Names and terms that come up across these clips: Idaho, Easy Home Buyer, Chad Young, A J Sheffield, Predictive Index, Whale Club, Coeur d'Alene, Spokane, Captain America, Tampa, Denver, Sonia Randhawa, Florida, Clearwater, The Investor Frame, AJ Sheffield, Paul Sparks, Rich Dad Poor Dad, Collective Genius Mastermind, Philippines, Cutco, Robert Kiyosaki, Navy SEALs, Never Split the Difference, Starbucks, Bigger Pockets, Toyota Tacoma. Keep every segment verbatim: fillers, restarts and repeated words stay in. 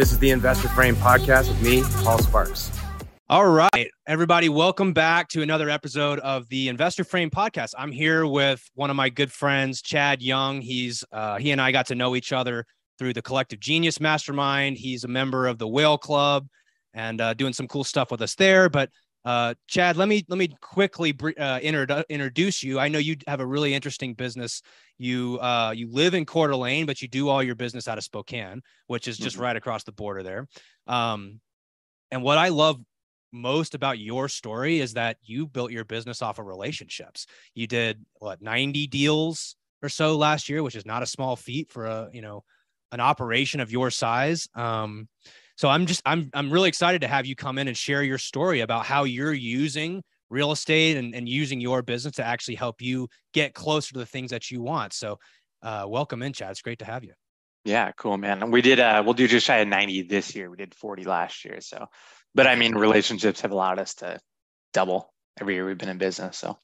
This is the Investor Frame podcast with me, Paul Sparks. All right, everybody, welcome back to another episode of the Investor Frame podcast. I'm here with one of my good friends, Chad Young. He's uh, he and I got to know each other through the Collective Genius Mastermind. He's a member of the Whale Club and uh, doing some cool stuff with us there. But uh, Chad, let me let me quickly uh, inter- introduce you. I know you have a really interesting business. You uh, you live in Coeur d'Alene, but you do all your business out of Spokane, which is just mm-hmm. right across the border there. Um, and what I love most about your story is that you built your business off of relationships. You did what, ninety deals or so last year, which is not a small feat for a, you know, an operation of your size. Um, so I'm just, I'm, I'm really excited to have you come in and share your story about how you're using real estate and, and using your business to actually help you get closer to the things that you want. So uh, welcome in, Chad. It's great to have you. Yeah, cool, man. And we did, uh, we'll do just shy of ninety this year. We did forty last year. So, but I mean, relationships have allowed us to double every year we've been in business. So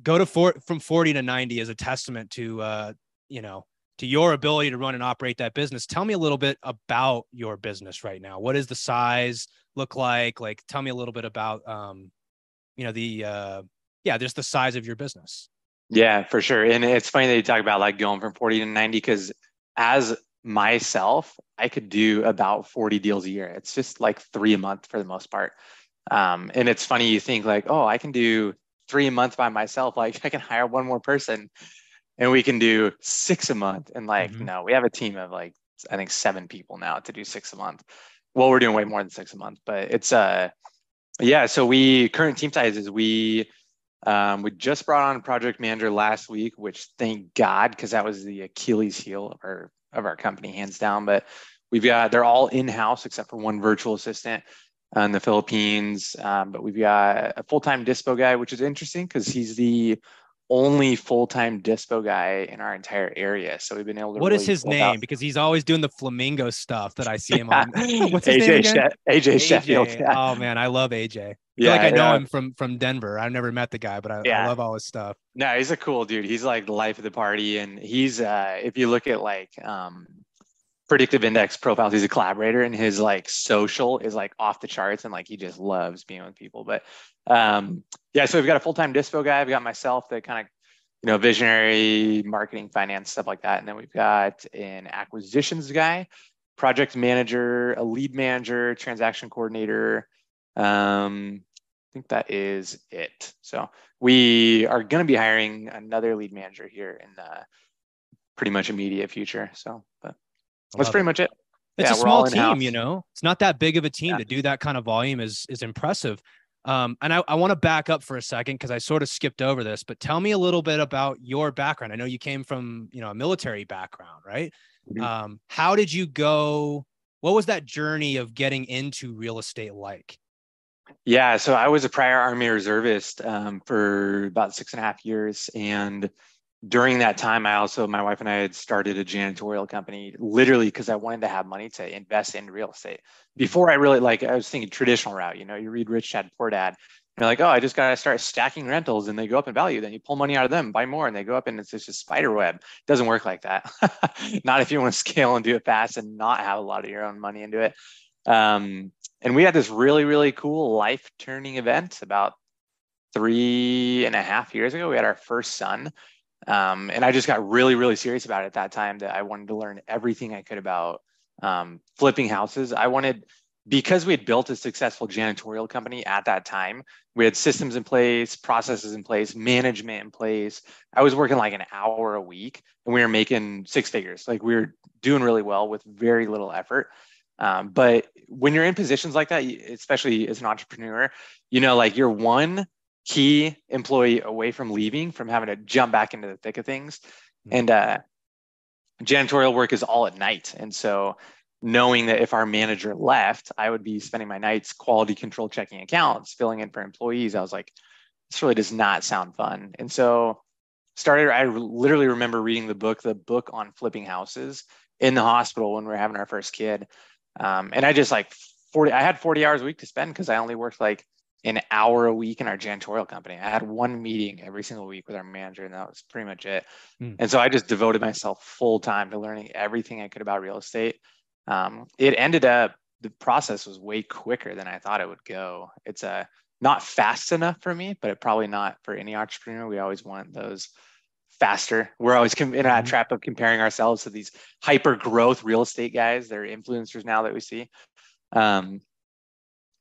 go to four, from forty to ninety is a testament to, uh, you know, to your ability to run and operate that business. Tell me a little bit about your business right now. What does the size look like? Like, tell me a little bit about, um, you know, the, uh, yeah, just the size of your business. Yeah, for sure. And it's funny that you talk about like going from forty to ninety, because as myself, I could do about forty deals a year. It's just like three a month for the most part. Um, and it's funny, you think like, oh, I can do three a month by myself. Like I can hire one more person and we can do six a month. And like, mm-hmm. no, we have a team of like, I think seven people now to do six a month. Well, we're doing way more than six a month, but it's, uh, yeah. So we current team size is we, Um, we just brought on a project manager last week, which thank God, because that was the Achilles heel of our, of our company, hands down. But we've got, they're all in-house except for one virtual assistant in the Philippines. Um, but we've got a full-time dispo guy, which is interesting because he's the only full-time dispo guy in our entire area. So we've been able to. What really is his name? Out. Because he's always doing the flamingo stuff that I see him on. What's his name again? A J Sheffield. Yeah. Oh man, I love A J. Yeah, I feel like I know yeah. him from from Denver. I've never met the guy, but I, yeah. I love all his stuff. No, he's a cool dude. He's like the life of the party, and he's uh, if you look at like um, Predictive Index profiles, he's a collaborator, and his like social is like off the charts, and like he just loves being with people. But um, yeah, so we've got a full-time dispo guy. I've got myself, that kind of, you know, visionary marketing, finance, stuff like that, and then we've got an acquisitions guy, project manager, a lead manager, transaction coordinator. Um, I think that is it. So we are going to be hiring another lead manager here in the pretty much immediate future. So, but. That's pretty it. much it. It's yeah, a small team, you know, it's not that big of a team yeah. to do that kind of volume is, is impressive. Um, and I, I want to back up for a second, cause I sort of skipped over this, but tell me a little bit about your background. I know you came from, you know, a military background, right? Mm-hmm. Um, how did you go? What was that journey of getting into real estate like? Yeah. So I was a prior Army reservist, um, for about six and a half years. And during that time, I also, my wife and I had started a janitorial company, literally because I wanted to have money to invest in real estate. Before I really, like, I was thinking traditional route, you know, you read Rich Dad Poor Dad, and you're like, oh, I just got to start stacking rentals and they go up in value. Then you pull money out of them, buy more, and they go up, and it's just a spider web. It doesn't work like that. Not if you want to scale and do it fast and not have a lot of your own money into it. Um, and we had this really, really cool life-turning event about three and a half years ago. We had our first son. Um, and I just got really, really serious about it at that time, that I wanted to learn everything I could about um, flipping houses. I wanted, because we had built a successful janitorial company at that time, we had systems in place, processes in place, management in place. I was working like an hour a week and we were making six figures. Like we were doing really well with very little effort. Um, but when you're in positions like that, especially as an entrepreneur, you know, like you're one key employee away from leaving, from having to jump back into the thick of things. And uh, janitorial work is all at night. And so knowing that if our manager left, I would be spending my nights quality control, checking accounts, filling in for employees. I was like, this really does not sound fun. And so started, I literally remember reading the book, the book on flipping houses in the hospital when we were having our first kid. Um, and I just like forty, I had forty hours a week to spend because I only worked like an hour a week in our janitorial company. I had one meeting every single week with our manager, and that was pretty much it. Mm. And so I just devoted myself full time to learning everything I could about real estate. um, it ended up, the process was way quicker than I thought it would go. It's a uh, not fast enough for me, but it probably not for any entrepreneur. We always want those faster. We're always in a trap of comparing ourselves to these hyper growth real estate guys. They're influencers now that we see. Um,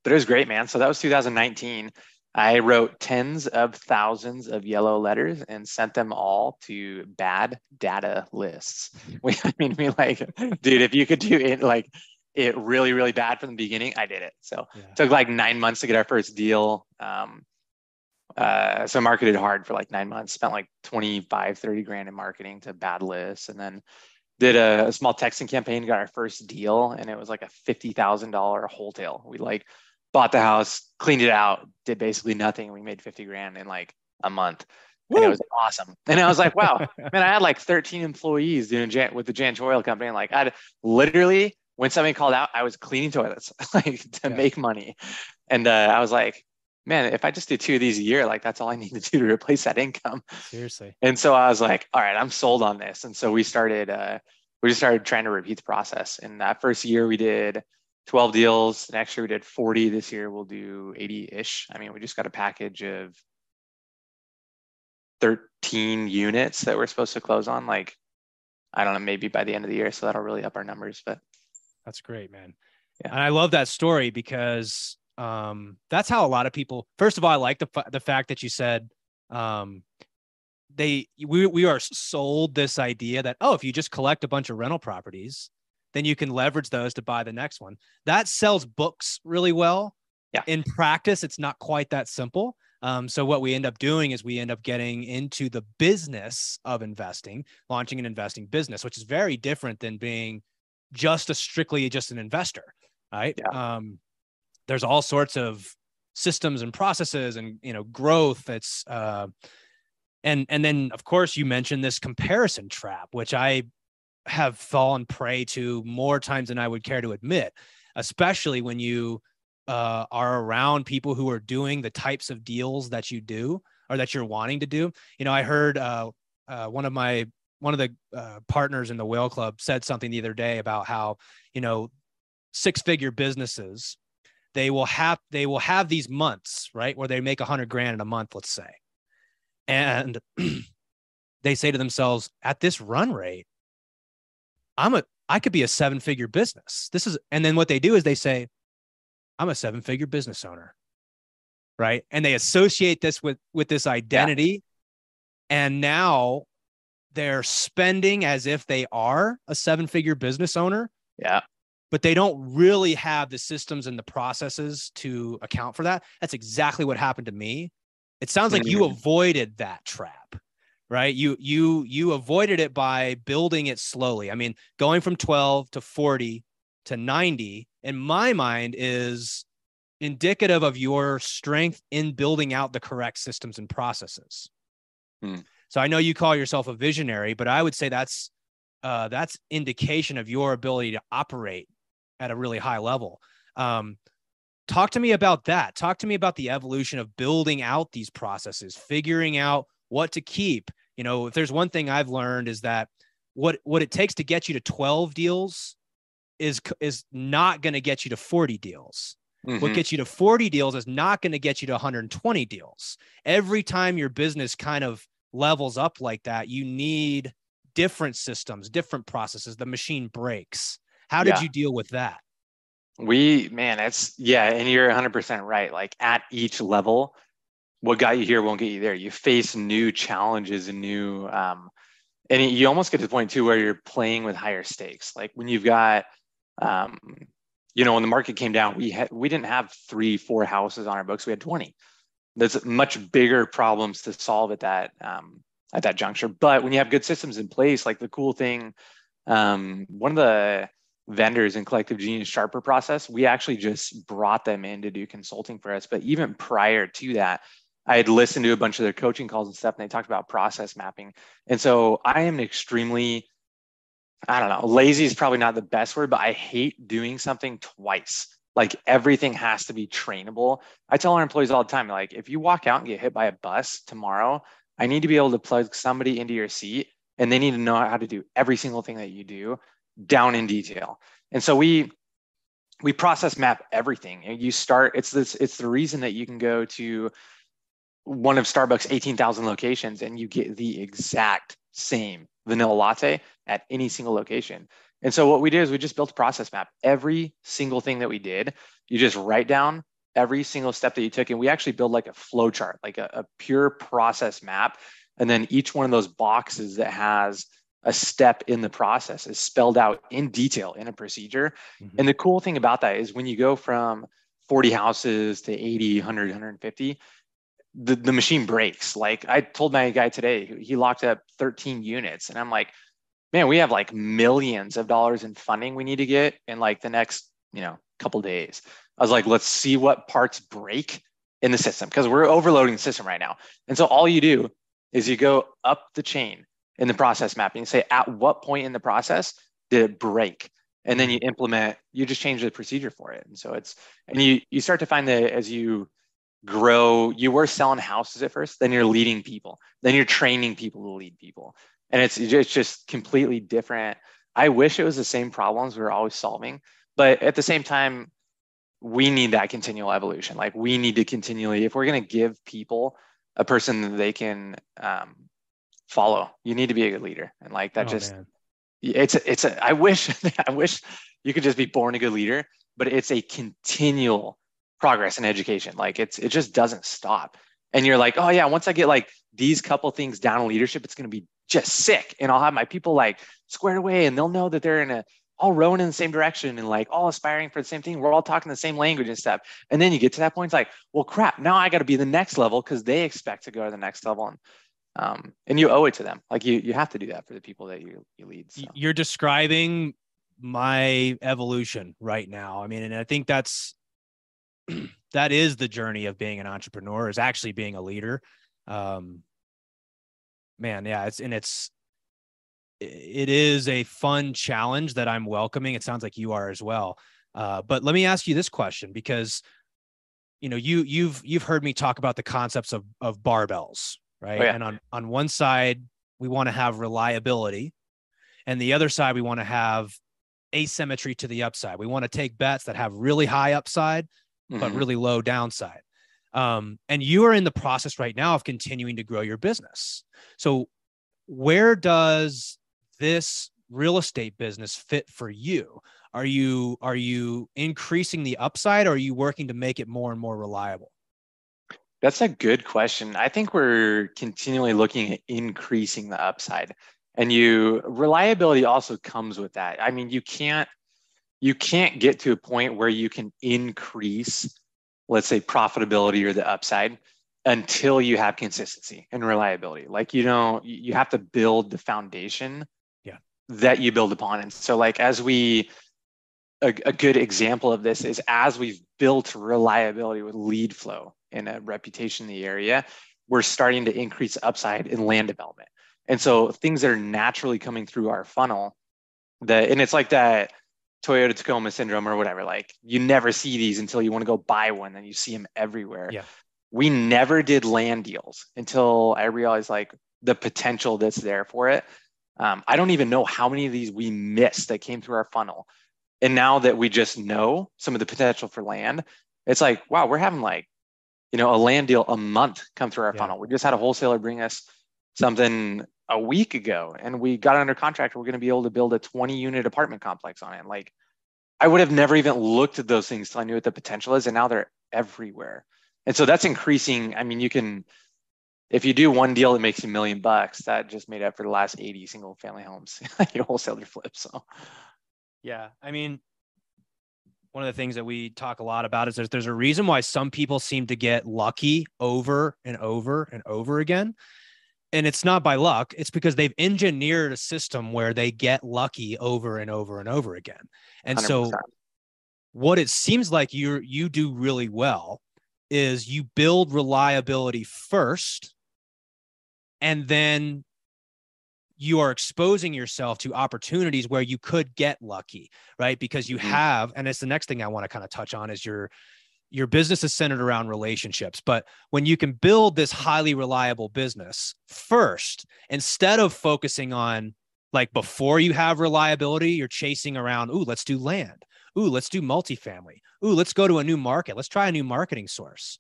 but it was great, man. So that was two thousand nineteen. I wrote tens of thousands of yellow letters and sent them all to bad data lists. We, I mean, we like, dude, if you could do it, like it really, really bad from the beginning, I did it. So yeah. It took like nine months to get our first deal. Um, uh, so I marketed hard for like nine months, spent like twenty-five, thirty grand in marketing to bad lists. And then did a, a small texting campaign, got our first deal. And it was like a fifty thousand dollars wholesale. We like bought the house, cleaned it out, did basically nothing. We made fifty grand in like a month. Woo! And it was awesome. And I was like, wow, man, I had like thirteen employees doing Jan- with the janitorial company. And like, I'd literally, when somebody called out, I was cleaning toilets like to yeah. make money. And uh, I was like, man, if I just do two of these a year, like that's all I need to do to replace that income. Seriously. And so I was like, all right, I'm sold on this. And so we started, uh, we just started trying to repeat the process. And that first year we did twelve deals. Next year we did forty. This year we'll do eighty-ish. I mean, we just got a package of thirteen units that we're supposed to close on. Like, I don't know, maybe by the end of the year. So that'll really up our numbers, but. That's great, man. Yeah. And I love that story because um, that's how a lot of people, first of all, I like the the fact that you said um, they, we, we are sold this idea that, oh, if you just collect a bunch of rental properties, then you can leverage those to buy the next one. That sells books really well. Yeah. In practice, it's not quite that simple. Um, so what we end up doing is we end up getting into the business of investing, launching an investing business, which is very different than being just a strictly just an investor, right? Yeah. Um, there's all sorts of systems and processes and, you know, growth. It's, uh, and, and then of course you mentioned this comparison trap, which I have fallen prey to more times than I would care to admit, especially when you, uh, are around people who are doing the types of deals that you do or that you're wanting to do. You know, I heard, uh, uh, one of my One of the uh, partners in the Whale Club said something the other day about how, you know, six-figure businesses, they will have they will have these months, right, where they make a hundred grand in a month, let's say, and they say to themselves, at this run rate, I'm a I could be a seven-figure business. This is, and then what they do is they say, I'm a seven-figure business owner, right, and they associate this with with this identity, yeah. and now. They're spending as if they are a seven-figure business owner. Yeah. But they don't really have the systems and the processes to account for that. That's exactly what happened to me. It sounds like you avoided that trap, right? You you you avoided it by building it slowly. I mean, going from twelve to forty to ninety, in my mind, is indicative of your strength in building out the correct systems and processes. Hmm. So I know you call yourself a visionary, but I would say that's uh, that's indication of your ability to operate at a really high level. Um, talk to me about that. Talk to me about the evolution of building out these processes, figuring out what to keep. You know, if there's one thing I've learned is that what what it takes to get you to twelve deals is is not going to get you to forty deals. Mm-hmm. What gets you to forty deals is not going to get you to one hundred twenty deals. Every time your business kind of levels up like that, you need different systems, different processes. The machine breaks. How did yeah. you deal with that? We, man, it's, yeah. And you're one hundred percent right. Like at each level, what got you here won't get you there. You face new challenges and new, um, and you almost get to the point too, where you're playing with higher stakes. Like when you've got, um, you know, when the market came down, we had, we didn't have three, four houses on our books. We had twenty. There's much bigger problems to solve at that um, at that juncture. But when you have good systems in place, like the cool thing, um, one of the vendors in Collective Genius Sharper process, we actually just brought them in to do consulting for us. But even prior to that, I had listened to a bunch of their coaching calls and stuff, and they talked about process mapping. And so I am an extremely, I don't know, lazy is probably not the best word, but I hate doing something twice. Like everything has to be trainable. I tell our employees all the time, like, if you walk out and get hit by a bus tomorrow, I need to be able to plug somebody into your seat and they need to know how to do every single thing that you do down in detail. And so we we process map everything. And you start, it's this, it's the reason that you can go to one of Starbucks' eighteen thousand locations and you get the exact same vanilla latte at any single location. And so what we did is we just built a process map. Every single thing that we did, you just write down every single step that you took. And we actually build like a flow chart, like a, a pure process map. And then each one of those boxes that has a step in the process is spelled out in detail in a procedure. Mm-hmm. And the cool thing about that is when you go from forty houses to eighty, one hundred, one hundred fifty, the, the machine breaks. Like I told my guy today, he locked up thirteen units. And I'm like, man, we have like millions of dollars in funding we need to get in like the next, you know, couple of days. I was like, let's see what parts break in the system because we're overloading the system right now. And so all you do is you go up the chain in the process mapping and say, at what point in the process did it break? And then you implement, you just change the procedure for it. And so it's, and you, you start to find that as you grow, you were selling houses at first, then you're leading people, then you're training people to lead people. And it's, it's just completely different. I wish it was the same problems we were always solving, but at the same time, we need that continual evolution. Like we need to continually, if we're going to give people a person that they can um, follow, you need to be a good leader. And like that, oh, just, man. it's, a, it's a, I wish, I wish you could just be born a good leader, but it's a continual progress in education. Like it's, it just doesn't stop. And you're like, oh yeah, once I get like these couple things down in leadership, it's going to be just sick. And I'll have my people like squared away and they'll know that they're in a, all rowing in the same direction and like all aspiring for the same thing. We're all talking the same language and stuff. And then you get to that point, it's like, well, crap, now I got to be the next level because they expect to go to the next level. And, um, and you owe it to them. Like you, you have to do that for the people that you, you lead. So. You're describing my evolution right now. I mean, and I think that's, that is the journey of being an entrepreneur, is actually being a leader. Um, man. Yeah. It's, and it's, it is a fun challenge that I'm welcoming. It sounds like you are as well. Uh, but let me ask you this question, because, you know, you, you've, you've heard me talk about the concepts of, of barbells, right? Oh, yeah. And on, on one side, we want to have reliability, and the other side, we want to have asymmetry to the upside. We want to take bets that have really high upside, mm-hmm. but really low downside. Um, and you are in the process right now of continuing to grow your business. So where does this real estate business fit for you? Are you, are you increasing the upside, or are you working to make it more and more reliable? That's a good question. I think we're continually looking at increasing the upside, and you reliability also comes with that. I mean, you can't, you can't get to a point where you can increase, let's say, profitability or the upside until you have consistency and reliability. Like, you know, you have to build the foundation yeah. that you build upon. And so like, as we, a, a good example of this is as we've built reliability with lead flow and a reputation in the area, we're starting to increase upside in land development. And so things that are naturally coming through our funnel, that, and it's like that Toyota Tacoma syndrome or whatever, like you never see these until you want to go buy one, then you see them everywhere. Yeah. We never did land deals until I realized like the potential that's there for it. Um, I don't even know how many of these we missed that came through our funnel. And now that we just know some of the potential for land, it's like, wow, we're having like, you know, a land deal a month come through our yeah. funnel. We just had a wholesaler bring us something a week ago and we got under contract. We're going to be able to build a twenty unit apartment complex on it. Like I would have never even looked at those things till I knew what the potential is. And now they're everywhere. And so that's increasing. I mean, you can, if you do one deal that makes a million bucks, that just made up for the last eighty single family homes your wholesaler flips. So, yeah, I mean, one of the things that we talk a lot about is there's, there's a reason why some people seem to get lucky over and over and over again. And it's not by luck. It's because they've engineered a system where they get lucky over and over and over again. And one hundred percent. So what it seems like you you do really well is you build reliability first, and then you are exposing yourself to opportunities where you could get lucky, right? Because you mm-hmm. have, and it's the next thing I want to kind of touch on is your, your business is centered around relationships. But when you can build this highly reliable business first, instead of focusing on Like before you have reliability, you're chasing around, ooh, let's do land. Ooh, let's do multifamily. Ooh, let's go to a new market. Let's try a new marketing source.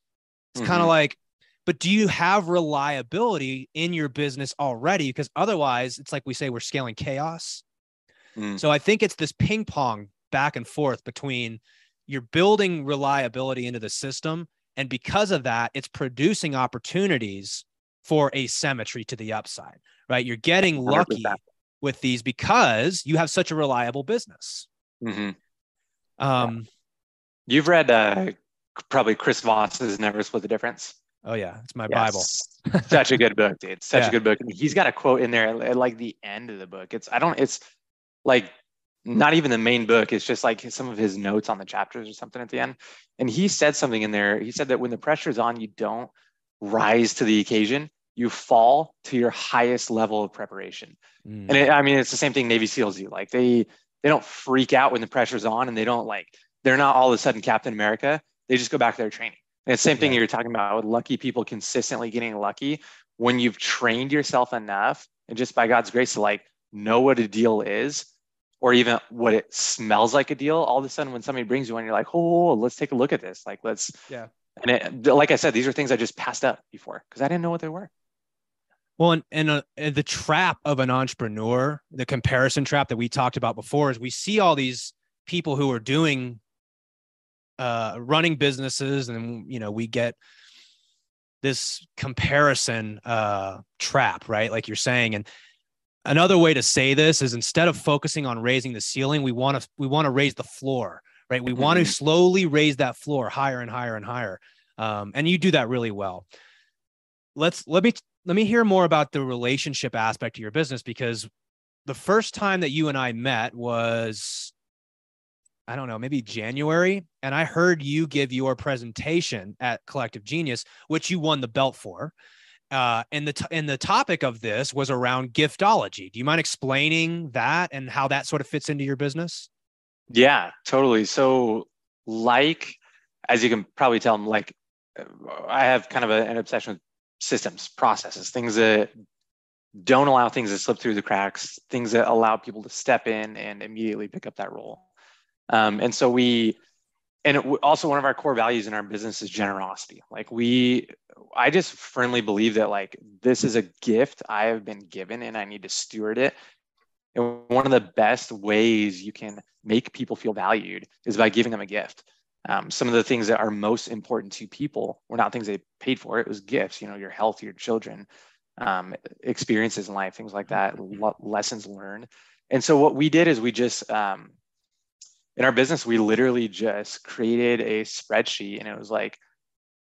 It's mm-hmm. kind of like, but do you have reliability in your business already? Because otherwise, it's like we say, we're scaling chaos. Mm. So I think it's this ping pong back and forth between you're building reliability into the system. And because of that, it's producing opportunities for asymmetry to the upside, right? You're getting lucky with these because you have such a reliable business. Mm-hmm. Um, You've read uh, probably Chris Voss's Never Split the Difference. Oh yeah, it's my yes. Bible. Such a good book, dude. Such yeah. a good book. He's got a quote in there at, at like the end of the book. It's I don't. It's like not even the main book. It's just like some of his notes on the chapters or something at the end. And he said something in there. He said that when the pressure's on, you don't rise to the occasion. You fall to your highest level of preparation. Mm. And it, I mean, it's the same thing Navy SEALs do. Like they they don't freak out when the pressure's on, and they don't like they're not all of a sudden Captain America. They just go back to their training. And it's the same thing yeah. you're talking about with lucky people consistently getting lucky when you've trained yourself enough and just by God's grace to like know what a deal is or even what it smells like a deal. All of a sudden when somebody brings you one, you're like, oh, let's take a look at this. Like, let's, yeah. And it, like I said, these are things I just passed up before because I didn't know what they were. Well, and, and, uh, and the trap of an entrepreneur, the comparison trap that we talked about before is we see all these people who are doing Uh, running businesses, and you know we get this comparison uh, trap, right? Like you're saying. And another way to say this is instead of focusing on raising the ceiling, we want to we want to raise the floor, right? We mm-hmm. want to slowly raise that floor higher and higher and higher. Um, and you do that really well. Let's let me let me hear more about the relationship aspect of your business, because the first time that you and I met was, I don't know, maybe January. And I heard you give your presentation at Collective Genius, which you won the belt for. Uh, and the, t- and the topic of this was around giftology. Do you mind explaining that and how that sort of fits into your business? Yeah, totally. So like, as you can probably tell, I'm like, I have kind of a, an obsession with systems, processes, things that don't allow things to slip through the cracks, things that allow people to step in and immediately pick up that role. Um, and so we, and it, also one of our core values in our business is generosity. Like we, I just firmly believe that like, this is a gift I have been given and I need to steward it. And one of the best ways you can make people feel valued is by giving them a gift. Um, some of the things that are most important to people were not things they paid for. It was gifts, you know, your health, your children, um, experiences in life, things like that, lo- lessons learned. And so what we did is we just, um, in our business, we literally just created a spreadsheet, and it was like,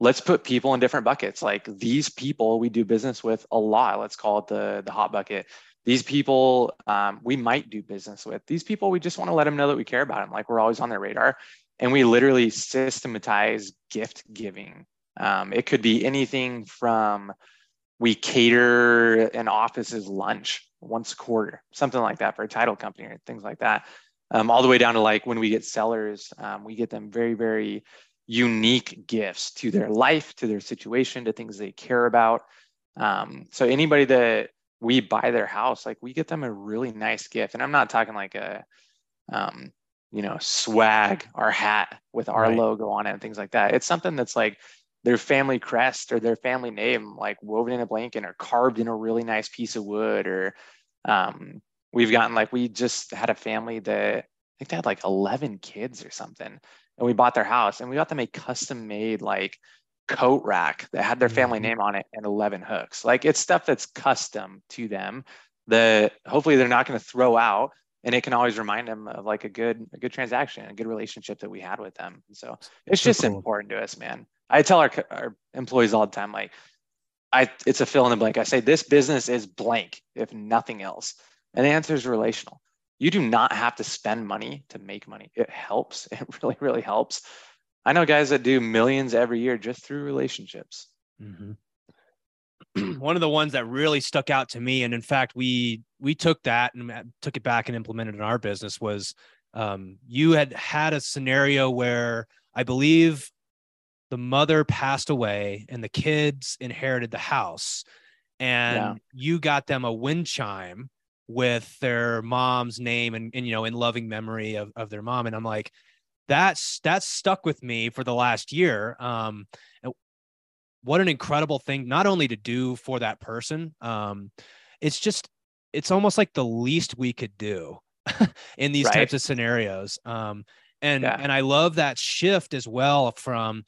let's put people in different buckets. Like these people we do business with a lot. Let's call it the, the hot bucket. These people um, we might do business with. These people, we just want to let them know that we care about them. Like we're always on their radar. And we literally systematize gift giving. Um, it could be anything from we cater an office's lunch once a quarter, something like that for a title company or things like that. Um, all the way down to like when we get sellers, um, we get them very, very unique gifts to their life, to their situation, to things they care about. Um, so anybody that we buy their house, like we get them a really nice gift. And I'm not talking like a, um, you know, swag or hat with our right. logo on it and things like that. It's something that's like their family crest or their family name, like woven in a blanket or carved in a really nice piece of wood or, um, we've gotten like, we just had a family that I think they had like eleven kids or something. And we bought their house and we got them a custom made like coat rack that had their family name on it and eleven hooks. Like it's stuff that's custom to them that hopefully they're not going to throw out. And it can always remind them of like a good, a good transaction, a good relationship that we had with them. And so it's just so cool. Important to us, man. I tell our, our employees all the time, like I, it's a fill in the blank. I say, this business is blank if nothing else. And the answer is relational. You do not have to spend money to make money. It helps. It really, really helps. I know guys that do millions every year just through relationships. Mm-hmm. One of the ones that really stuck out to me, and in fact, we we took that and took it back and implemented it in our business, was um, you had had a scenario where I believe the mother passed away and the kids inherited the house, and yeah. you got them a wind chime with their mom's name and, and you know, in loving memory of, of their mom. And I'm like, that's, that's stuck with me for the last year. Um, what an incredible thing, not only to do for that person. Um, it's just, it's almost like the least we could do in these right. types of scenarios. Um, and, yeah. and I love that shift as well from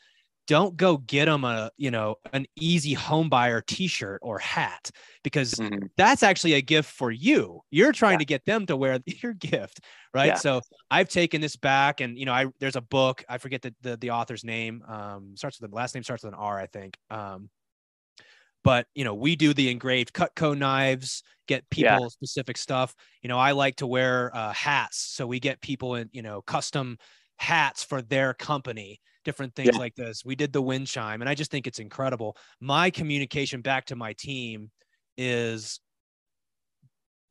don't go get them a, you know, an Easy Home Buyer t-shirt or hat, because mm-hmm. that's actually a gift for you. You're trying yeah. to get them to wear your gift. Right. Yeah. So I've taken this back and, you know, I, there's a book, I forget the, the, the author's name, um, starts with the last name starts with an R, I think. Um, But, you know, we do the engraved Cutco knives, get people yeah. specific stuff. You know, I like to wear uh, hats. So we get people in, you know, custom hats for their company, different things yeah. like this. We did the wind chime. And I just think it's incredible. My communication back to my team is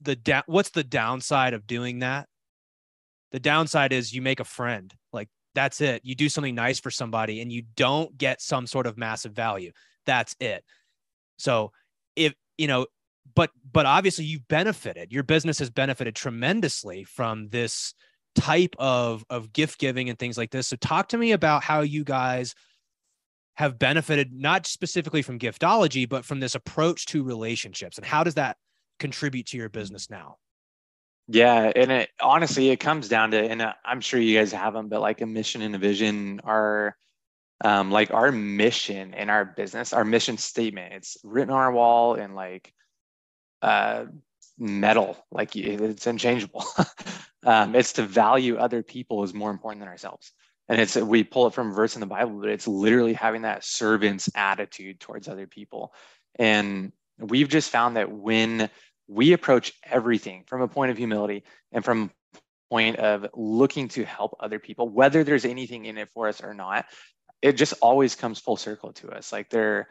the da- what's the downside of doing that? The downside is you make a friend. Like, that's it. You do something nice for somebody and you don't get some sort of massive value. That's it. So if, you know, but, but obviously you've benefited, your business has benefited tremendously from this type of, of gift giving and things like this. So talk to me about how you guys have benefited, not specifically from giftology, but from this approach to relationships, and how does that contribute to your business now? Yeah. And it, honestly, it comes down to, and I'm sure you guys have them, but like a mission and a vision are, Um, like our mission in our business, our mission statement, it's written on our wall in like uh, metal, like it's unchangeable. um, it's to value other people is more important than ourselves. And it's, we pull it from a verse in the Bible, but it's literally having that servant's attitude towards other people. And we've just found that when we approach everything from a point of humility and from a point of looking to help other people, whether there's anything in it for us or not, it just always comes full circle to us. Like there,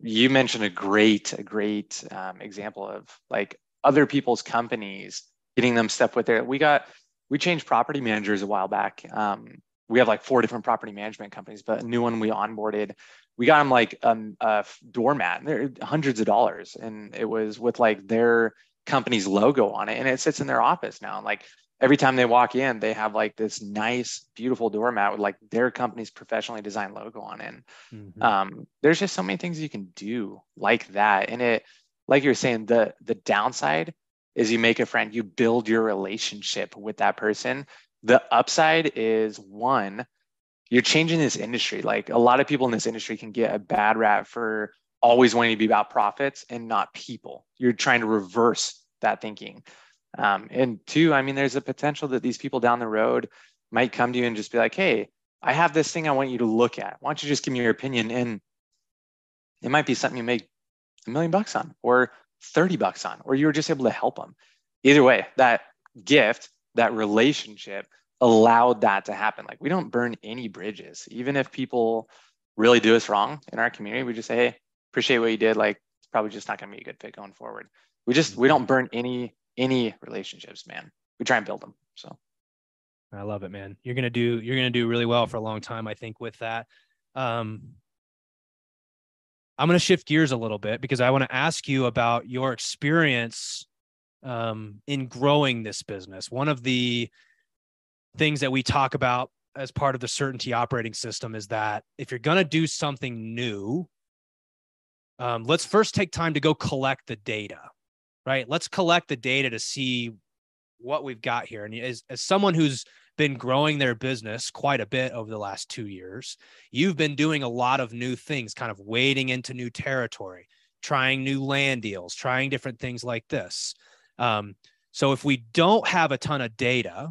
you mentioned a great, a great um, example of like other people's companies, getting them stuff with their, we got, we changed property managers a while back. Um, we have like four different property management companies, but a new one we onboarded, we got them like um, a doormat, and they're hundreds of dollars. And it was with like their company's logo on it. And it sits in their office now. And like, every time they walk in, they have like this nice, beautiful doormat with like their company's professionally designed logo on it. Mm-hmm. Um, there's just so many things you can do like that. And it, like you're saying, the the downside is you make a friend, you build your relationship with that person. The upside is one, you're changing this industry. Like a lot of people in this industry can get a bad rap for always wanting to be about profits and not people. You're trying to reverse that thinking. Um, and two, I mean, there's a potential that these people down the road might come to you and just be like, hey, I have this thing I want you to look at. Why don't you just give me your opinion? And it might be something you make a million bucks on or thirty bucks on, or you were just able to help them. Either way, that gift, that relationship allowed that to happen. Like we don't burn any bridges. Even if people really do us wrong in our community, we just say, hey, appreciate what you did. Like it's probably just not going to be a good fit going forward. We just, we don't burn any any relationships, man. We try and build them. So I love it, man. You're going to do, you're going to do really well for a long time, I think, with that. Um, I'm going to shift gears a little bit because I want to ask you about your experience um, in growing this business. One of the things that we talk about as part of the certainty operating system is that if you're going to do something new, um, let's first take time to go collect the data. Right? Let's collect the data to see what we've got here. And as, as someone who's been growing their business quite a bit over the last two years, you've been doing a lot of new things, kind of wading into new territory, trying new land deals, trying different things like this. Um, so if we don't have a ton of data,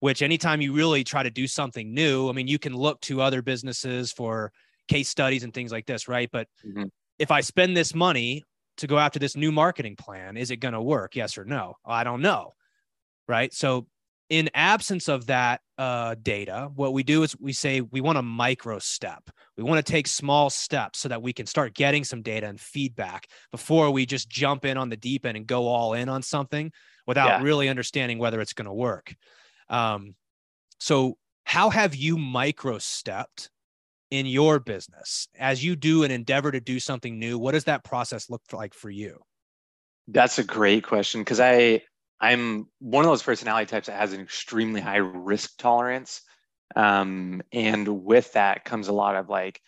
which anytime you really try to do something new, I mean, you can look to other businesses for case studies and things like this, right? But mm-hmm. if I spend this money to go after this new marketing plan, is it going to work? Yes or no? I don't know. Right. So in absence of that uh, data, what we do is we say, we want a micro step. We want to take small steps so that we can start getting some data and feedback before we just jump in on the deep end and go all in on something without yeah. really understanding whether it's going to work. Um, so how have you micro stepped in your business as you do an endeavor to do something new? What does that process look like for you? That's a great question, because I I'm one of those personality types that has an extremely high risk tolerance, um, and with that comes a lot of like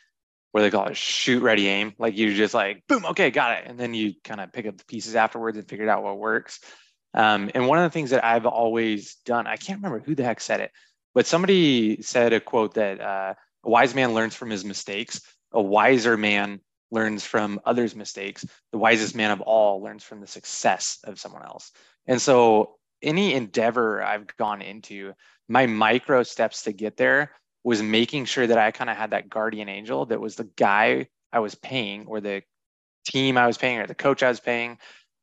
what they call it shoot ready aim. Like you just like boom, okay, got it, and then you kind of pick up the pieces afterwards and figure out what works. Um, and one of the things that I've always done, I can't remember who the heck said it, but somebody said a quote that uh, a wise man learns from his mistakes. A wiser man learns from others' mistakes. The wisest man of all learns from the success of someone else. And so any endeavor I've gone into, my micro steps to get there was making sure that I kind of had that guardian angel that was the guy I was paying or the team I was paying or the coach I was paying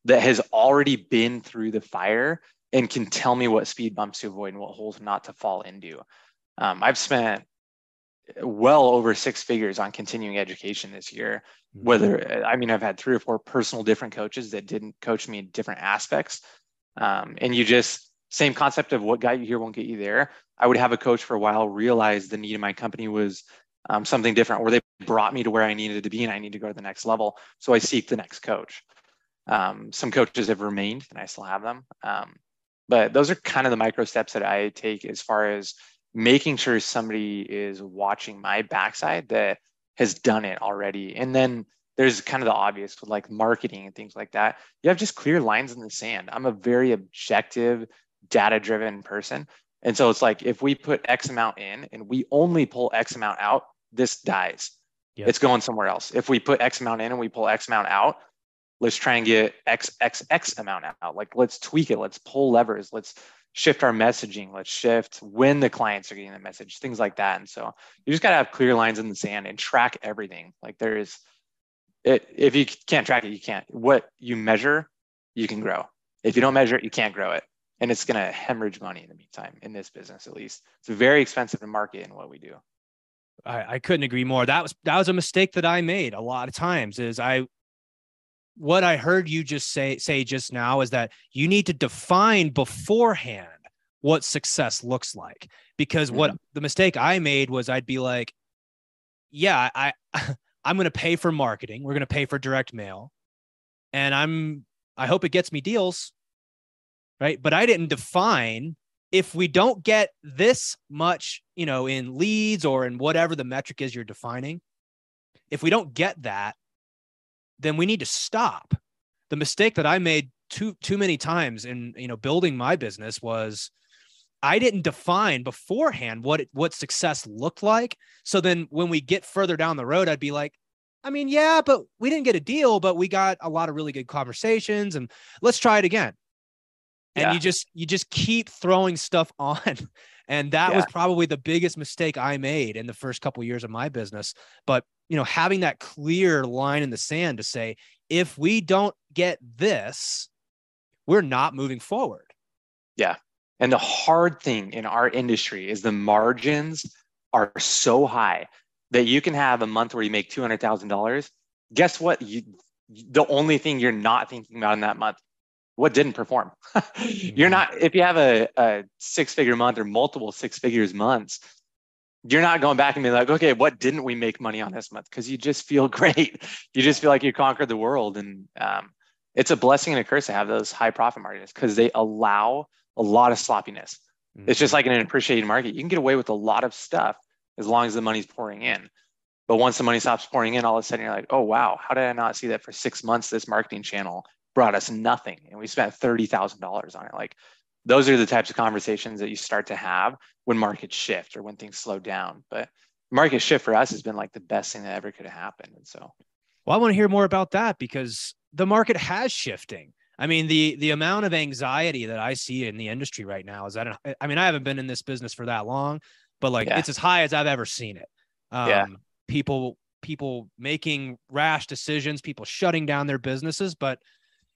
that has already been through the fire and can tell me what speed bumps to avoid and what holes not to fall into. Um, I've spent well over six figures on continuing education this year, whether, I mean, I've had three or four personal different coaches that didn't coach me in different aspects. Um, and you just, same concept of what got you here won't get you there. I would have a coach for a while, realize the need of my company was um, something different, or they brought me to where I needed to be and I need to go to the next level. So I seek the next coach. Um, some coaches have remained and I still have them. Um, but those are kind of the micro steps that I take as far as making sure somebody is watching my backside that has done it already. And then there's kind of the obvious with like marketing and things like that. You have just clear lines in the sand. I'm a very objective, data-driven person. And so it's like, if we put X amount in and we only pull X amount out, this dies. Yep. It's going somewhere else. If we put X amount in and we pull X amount out, let's try and get X, X, X amount out. Like, let's tweak it. Let's pull levers. Let's shift our messaging. Let's shift when the clients are getting the message, things like that. And so you just got to have clear lines in the sand and track everything. Like there is, it, if you can't track it, you can't. What you measure, you can grow. If you don't measure it, you can't grow it. And it's going to hemorrhage money in the meantime, in this business, at least. It's very expensive to market in what we do. I, I couldn't agree more. That was, that was a mistake that I made a lot of times is I, what I heard you just say, say just now is that you need to define beforehand what success looks like, because what mm-hmm. the mistake I made was I'd be like, yeah, I, I'm going to pay for marketing. We're going to pay for direct mail and I'm, I hope it gets me deals. Right. But I didn't define if we don't get this much, you know, in leads or in whatever the metric is you're defining, if we don't get that, then we need to stop. The mistake that I made too too many times in you know building my business was I didn't define beforehand what it, what success looked like. So then when we get further down the road, I'd be like, I mean, yeah, but we didn't get a deal, but we got a lot of really good conversations, and let's try it again. And yeah. you just you just keep throwing stuff on, and that yeah. was probably the biggest mistake I made in the first couple of years of my business, but. You know, having that clear line in the sand to say, if we don't get this, we're not moving forward. Yeah. And the hard thing in our industry is the margins are so high that you can have a month where you make two hundred thousand dollars. Guess what? You, the only thing you're not thinking about in that month, what didn't perform. You're not, if you have a, a six figure month or multiple six figures months, you're not going back and being like, okay, what didn't we make money on this month? Because you just feel great. You just feel like you conquered the world. And um, it's a blessing and a curse to have those high profit margins because they allow a lot of sloppiness. Mm-hmm. It's just like in an appreciated market. You can get away with a lot of stuff as long as the money's pouring in. But once the money stops pouring in, all of a sudden you're like, oh, wow, how did I not see that for six months? This marketing channel brought us nothing. And we spent thirty thousand dollars on it. Like, those are the types of conversations that you start to have when markets shift or when things slow down. But market shift for us has been like the best thing that ever could have happened. And so, well, I want to hear more about that because the market has shifting. I mean, the the amount of anxiety that I see in the industry right now is, I don't, I mean, I haven't been in this business for that long, but like yeah. it's as high as I've ever seen it. Um, yeah. People, people making rash decisions, people shutting down their businesses, but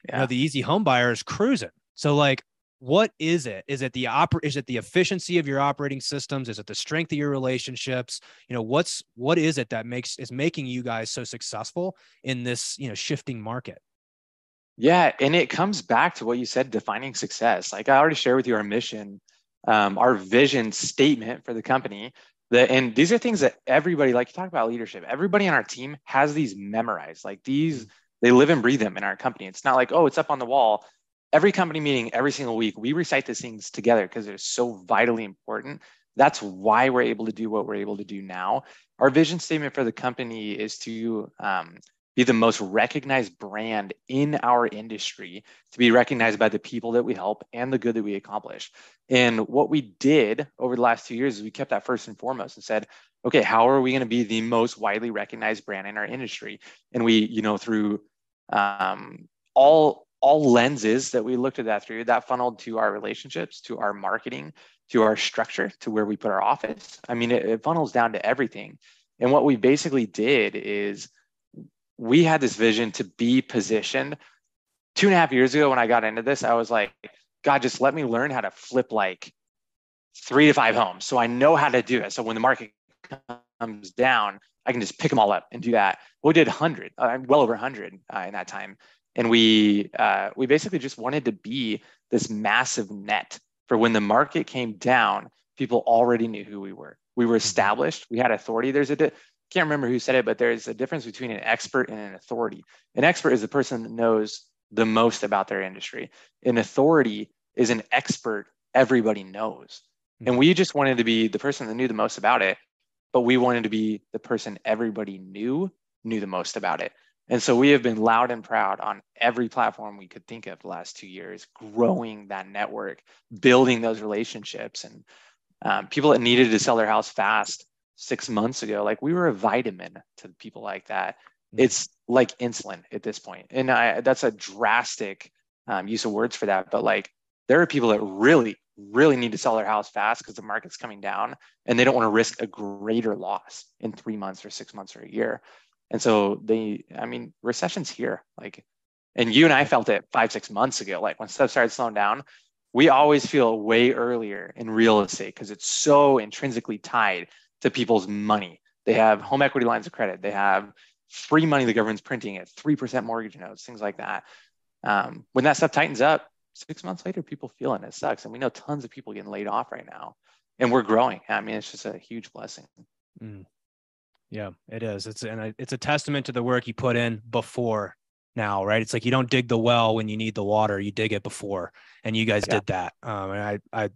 yeah. you know, the easy home buyer is cruising. So like, what is it? Is it the oper- Is it the efficiency of your operating systems? Is it the strength of your relationships? You know, what's, what is it that makes, is making you guys so successful in this, you know, shifting market? Yeah. And it comes back to what you said, defining success. Like I already shared with you our mission, um, our vision statement for the company that, and these are things that everybody, like you talk about leadership, everybody on our team has these memorized, like these They live and breathe them in our company. It's not like, oh, it's up on the wall. Every company meeting, every single week, we recite these things together because they're so vitally important. That's why we're able to do what we're able to do now. Our vision statement for the company is to um, be the most recognized brand in our industry, to be recognized by the people that we help and the good that we accomplish. And what we did over the last two years is we kept that first and foremost and said, okay, how are we going to be the most widely recognized brand in our industry? And we, you know, through um, all, all lenses that we looked at that through, that funneled to our relationships, to our marketing, to our structure, to where we put our office. I mean, it, it funnels down to everything. And what we basically did is we had this vision to be positioned. Two and a half years ago when I got into this, I was like, God, just let me learn how to flip like three to five homes so I know how to do it. So when the market comes down, I can just pick them all up and do that. We did one hundred, uh, well over one hundred uh, in that time. And we uh, we basically just wanted to be this massive net for when the market came down, people already knew who we were. We were established. We had authority. There's a, di- can't remember who said it, but there's a difference between an expert and an authority. An expert is the person that knows the most about their industry. An authority is an expert everybody knows. Mm-hmm. And we just wanted to be the person that knew the most about it, but we wanted to be the person everybody knew, knew the most about it. And so we have been loud and proud on every platform we could think of the last two years, growing that network, building those relationships. And um, people that needed to sell their house fast six months ago, like we were a vitamin to people like that. It's like insulin at this point. And I, that's a drastic um, use of words for that. But like, there are people that really, really need to sell their house fast because the market's coming down and they don't want to risk a greater loss in three months or six months or a year. And so they, I mean, recession's here, like, and you and I felt it five, six months ago. Like when stuff started slowing down, we always feel way earlier in real estate because it's so intrinsically tied to people's money. They have home equity lines of credit. They have free money the government's printing at three percent mortgage notes, things like that. Um, when that stuff tightens up, six months later, people feel it, and it sucks. And we know tons of people getting laid off right now, and we're growing. I mean, it's just a huge blessing. Mm. Yeah, it is. It's and it's a testament to the work you put in before now, right? It's like you don't dig the well when you need the water; you dig it before, and you guys yeah. did that. Um, and I, I,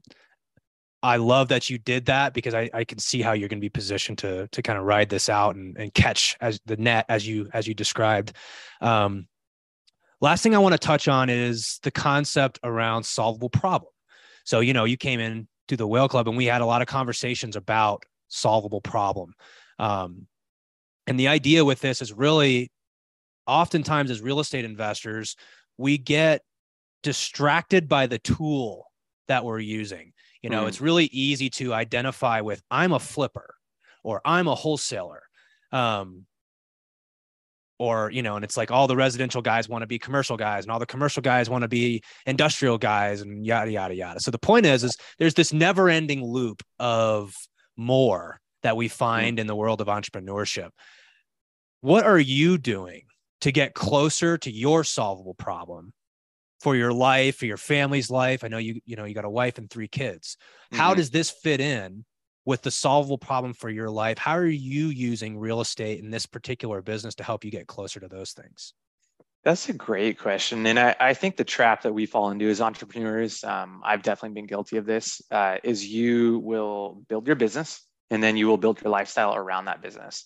I love that you did that because I, I can see how you're going to be positioned to to kind of ride this out and, and catch as the net as you as you described. Um, last thing I want to touch on is the concept around solvable problem. So you know, you came in to the Whale Club, and we had a lot of conversations about solvable problem. Um, and the idea with this is really oftentimes as real estate investors, we get distracted by the tool that we're using. You know, mm-hmm. It's really easy to identify with, I'm a flipper or I'm a wholesaler, um, or, you know, and it's like all the residential guys want to be commercial guys and all the commercial guys want to be industrial guys and yada, yada, yada. So the point is, is there's this never ending loop of more that we find in the world of entrepreneurship. What are you doing to get closer to your solvable problem for your life, for your family's life? I know you, you know, you got a wife and three kids. How mm-hmm. does this fit in with the solvable problem for your life? How are you using real estate in this particular business to help you get closer to those things? That's a great question. And I, I think the trap that we fall into as entrepreneurs, um, I've definitely been guilty of this, uh, is you will build your business, and then you will build your lifestyle around that business.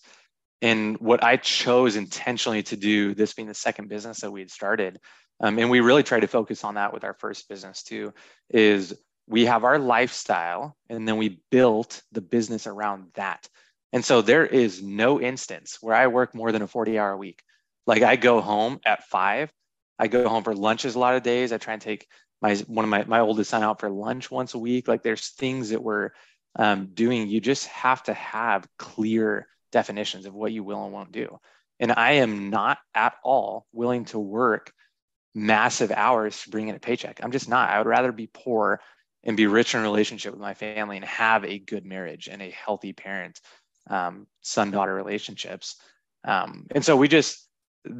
And what I chose intentionally to do, this being the second business that we had started, um, and we really tried to focus on that with our first business too, is we have our lifestyle and then we built the business around that. And so there is no instance where I work more than a forty hour week. Like I go home at five, I go home for lunches a lot of days. I try and take my one of my, my oldest son out for lunch once a week. Like there's things that were Um, doing, you just have to have clear definitions of what you will and won't do. And I am not at all willing to work massive hours to bring in a paycheck. I'm just not. I would rather be poor and be rich in a relationship with my family and have a good marriage and a healthy parent, um, son-daughter relationships. Um, and so we just,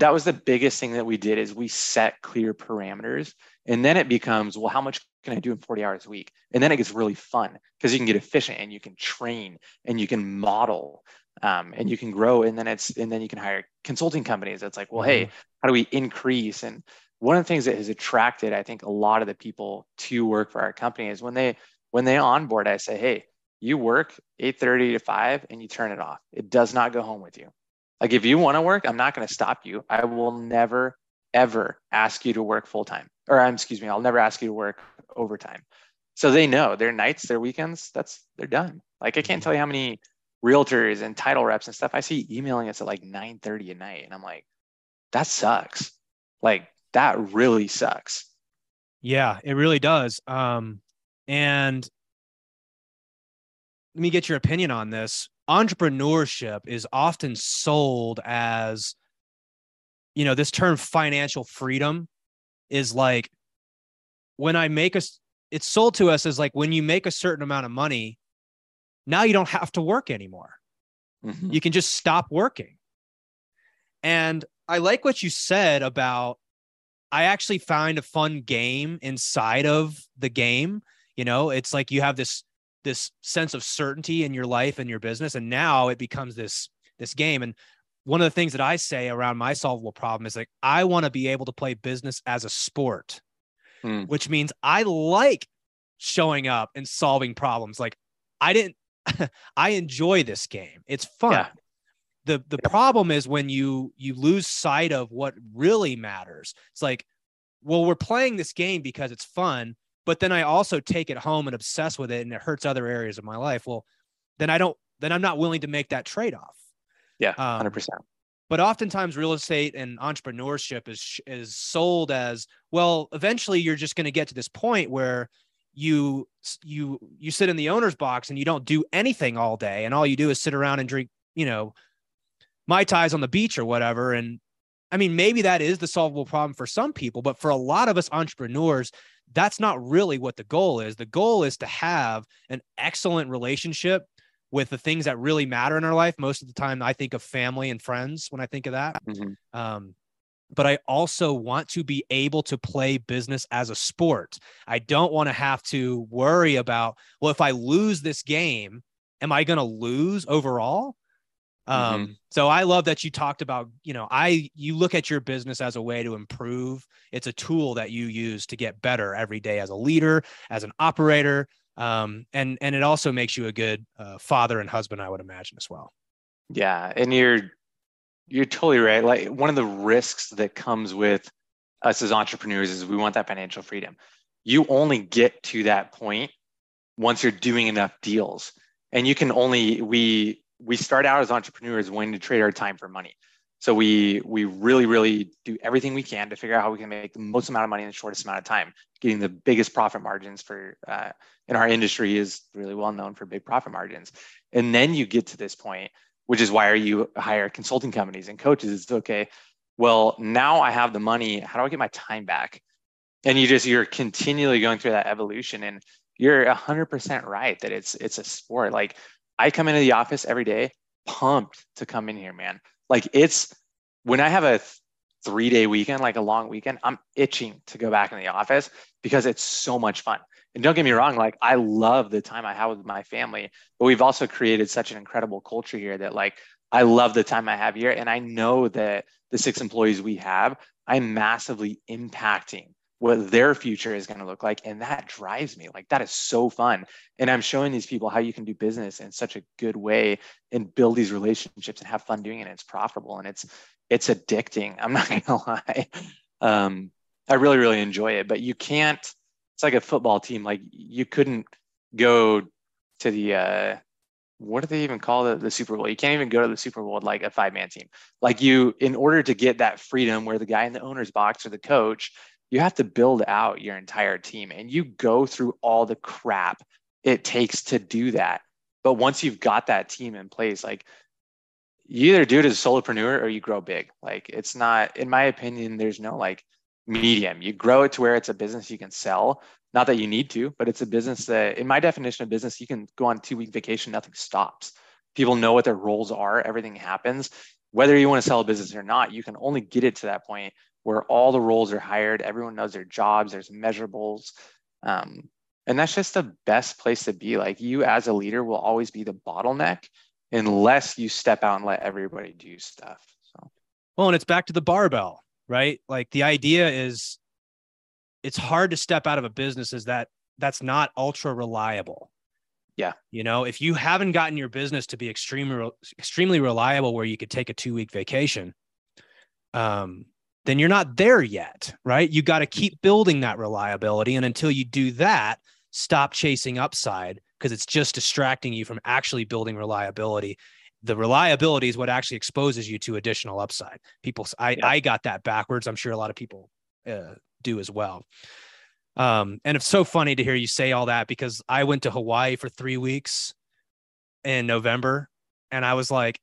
that was the biggest thing that we did is we set clear parameters. And then it becomes, well, how much can I do in forty hours a week? And then it gets really fun because you can get efficient and you can train and you can model. Um, and you can grow, and then it's, and then you can hire consulting companies. It's like, well, hey, how do we increase? And one of the things that has attracted, I think, a lot of the people to work for our company is when they, when they onboard, I say, hey, you work eight thirty to five and you turn it off. It does not go home with you. Like, if you want to work, I'm not going to stop you. I will never, ever ask you to work full time, or I'm, excuse me, I'll never ask you to work overtime. So they know their nights, their weekends, that's, they're done. Like, I can't tell you how many realtors and title reps and stuff I see emailing us at like nine thirty at night. And I'm like, that sucks. Like, that really sucks. Yeah, it really does. Um, and let me get your opinion on this. Entrepreneurship is often sold as, you know, this term financial freedom is like, when I make a, it's sold to us as like, when you make a certain amount of money, now you don't have to work anymore. Mm-hmm. You can just stop working. And I like what you said about, I actually find a fun game inside of the game. You know, it's like you have this, this sense of certainty in your life and your business. And now it becomes this, this game. And one of the things that I say around my solvable problem is like, I want to be able to play business as a sport, mm. which means I like showing up and solving problems. Like, I didn't, I enjoy this game. It's fun. Yeah. The the problem is when you you lose sight of what really matters. It's like, well, we're playing this game because it's fun, but then I also take it home and obsess with it, and it hurts other areas of my life. Well, then I don't, then I'm not willing to make that trade-off. Yeah, um, one hundred percent. But oftentimes real estate and entrepreneurship is is sold as, well, eventually you're just going to get to this point where you you you sit in the owner's box and you don't do anything all day, and all you do is sit around and drink, you know, Mai Tais on the beach or whatever. And I mean, maybe that is the solvable problem for some people, but for a lot of us entrepreneurs, that's not really what the goal is. The goal is to have an excellent relationship with the things that really matter in our life. Most of the time, I think of family and friends when I think of that. Mm-hmm. Um, but I also want to be able to play business as a sport. I don't want to have to worry about, well, if I lose this game, am I going to lose overall? Um, mm-hmm. So I love that you talked about, you know, I, you look at your business as a way to improve. It's a tool that you use to get better every day as a leader, as an operator. Um, and, and it also makes you a good, uh, father and husband, I would imagine, as well. Yeah. And you're, you're totally right. Like, one of the risks that comes with us as entrepreneurs is we want that financial freedom. You only get to that point once you're doing enough deals, and you can only, we, we start out as entrepreneurs wanting to trade our time for money. So we we really, really do everything we can to figure out how we can make the most amount of money in the shortest amount of time. Getting the biggest profit margins for uh, in our industry is really well known for big profit margins. And then you get to this point, which is why you hire consulting companies and coaches. It's okay, well, now I have the money. How do I get my time back? And you just, you're continually going through that evolution. And you're one hundred percent right that it's it's a sport. Like, I come into the office every day pumped to come in here, man. Like, it's, when I have a th- three day weekend, like a long weekend, I'm itching to go back in the office because it's so much fun. And don't get me wrong, like, I love the time I have with my family, but we've also created such an incredible culture here that, like, I love the time I have here. And I know that the six employees we have, I'm massively impacting what their future is going to look like. And that drives me. Like, that is so fun. And I'm showing these people how you can do business in such a good way and build these relationships and have fun doing it. And it's profitable and it's, it's addicting. I'm not going to lie. Um, I really, really enjoy it, but you can't, it's like a football team. Like, you couldn't go to the, uh, what do they even call it? The Super Bowl. You can't even go to the Super Bowl with like a five man team. Like, you, in order to get that freedom where the guy in the owner's box or the coach, you have to build out your entire team, and you go through all the crap it takes to do that. But once you've got that team in place, like, you either do it as a solopreneur or you grow big. Like, it's not, in my opinion, there's no like medium. You grow it to where it's a business you can sell. Not that you need to, but it's a business that, in my definition of business, you can go on a two week vacation, nothing stops. People know what their roles are. Everything happens. Whether you want to sell a business or not, you can only get it to that point where all the roles are hired, everyone knows their jobs, there's measurables. Um, and that's just the best place to be. Like, you as a leader will always be the bottleneck unless you step out and let everybody do stuff. So. Well, and it's back to the barbell, right? Like the idea is it's hard to step out of a business is that that's not ultra reliable. Yeah. You know, if you haven't gotten your business to be extremely, extremely reliable where you could take a two week vacation, um, then you're not there yet, right? You got to keep building that reliability. And until you do that, stop chasing upside because it's just distracting you from actually building reliability. The reliability is what actually exposes you to additional upside. People, I, yeah. I got that backwards. I'm sure a lot of people uh, do as well. Um, and it's so funny to hear you say all that because I went to Hawaii for three weeks in November and I was like,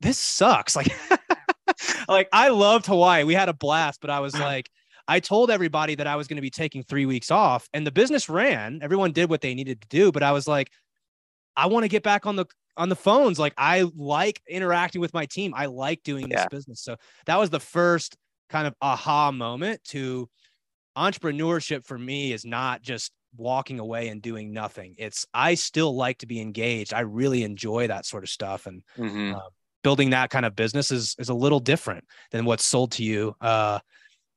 this sucks. Like, like I loved Hawaii. We had a blast, but I was like, I told everybody that I was going to be taking three weeks off and the business ran, everyone did what they needed to do. But I was like, I want to get back on the, on the phones. Like I like interacting with my team. I like doing this yeah. business. So that was the first kind of aha moment to, entrepreneurship for me is not just walking away and doing nothing. It's, I still like to be engaged. I really enjoy that sort of stuff. And mm-hmm. uh, building that kind of business is, is a little different than what's sold to you, uh,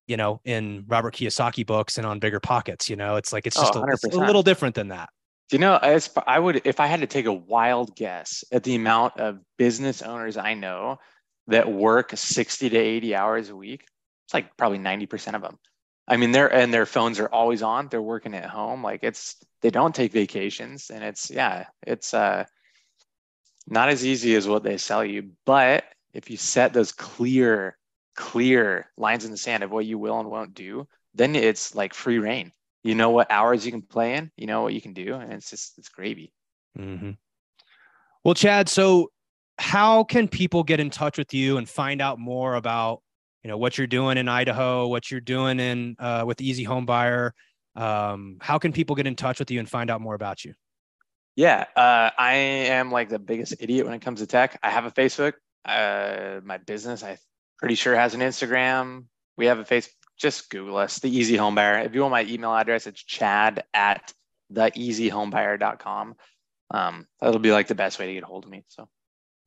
you know, in Robert Kiyosaki books and on Bigger Pockets, you know, it's like, it's just oh, a, it's a little different than that. Do you know, as I would, if I had to take a wild guess at the amount of business owners I know that work sixty to eighty hours a week, it's like probably ninety percent of them. I mean, they're, and their phones are always on, they're working at home. Like it's, they don't take vacations and it's, yeah, it's uh, not as easy as what they sell you. But if you set those clear, clear lines in the sand of what you will and won't do, then it's like free reign. You know what hours you can play in, you know what you can do. And it's just, it's gravy. Mm-hmm. Well, Chad, so how can people get in touch with you and find out more about you know, what you're doing in Idaho, what you're doing in uh, with Easy Home Buyer. Um, how can people get in touch with you and find out more about you? Yeah, uh, I am like the biggest idiot when it comes to tech. I have a Facebook. Uh, my business, I'm pretty sure, has an Instagram. We have a Facebook. Just Google us, The Easy Home Buyer. If you want my email address, it's chad at the easy home buyer dot com. Um, that'll be like the best way to get a hold of me. So.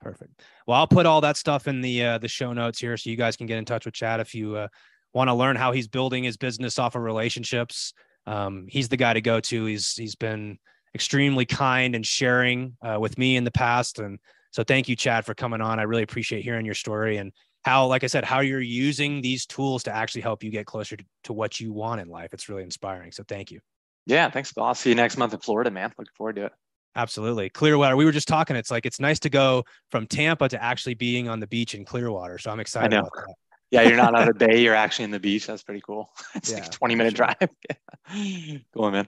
Perfect. Well, I'll put all that stuff in the uh, the show notes here so you guys can get in touch with Chad if you uh, want to learn how he's building his business off of relationships. Um, he's the guy to go to. He's He's been extremely kind and sharing uh, with me in the past. And so thank you, Chad, for coming on. I really appreciate hearing your story and how, like I said, how you're using these tools to actually help you get closer to, to what you want in life. It's really inspiring. So thank you. Yeah, thanks, Paul. I'll see you next month in Florida, man. Looking forward to it. Absolutely. Clearwater. We were just talking. It's like, it's nice to go from Tampa to actually being on the beach in Clearwater. So I'm excited about that. Yeah. You're not on a bay. You're actually in the beach. That's pretty cool. It's yeah, like a twenty minute sure. drive. Yeah. Go on, man.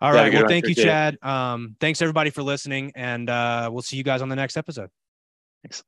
All yeah, right. Well, thank you, Chad. Um, thanks everybody for listening and uh, we'll see you guys on the next episode. Thanks.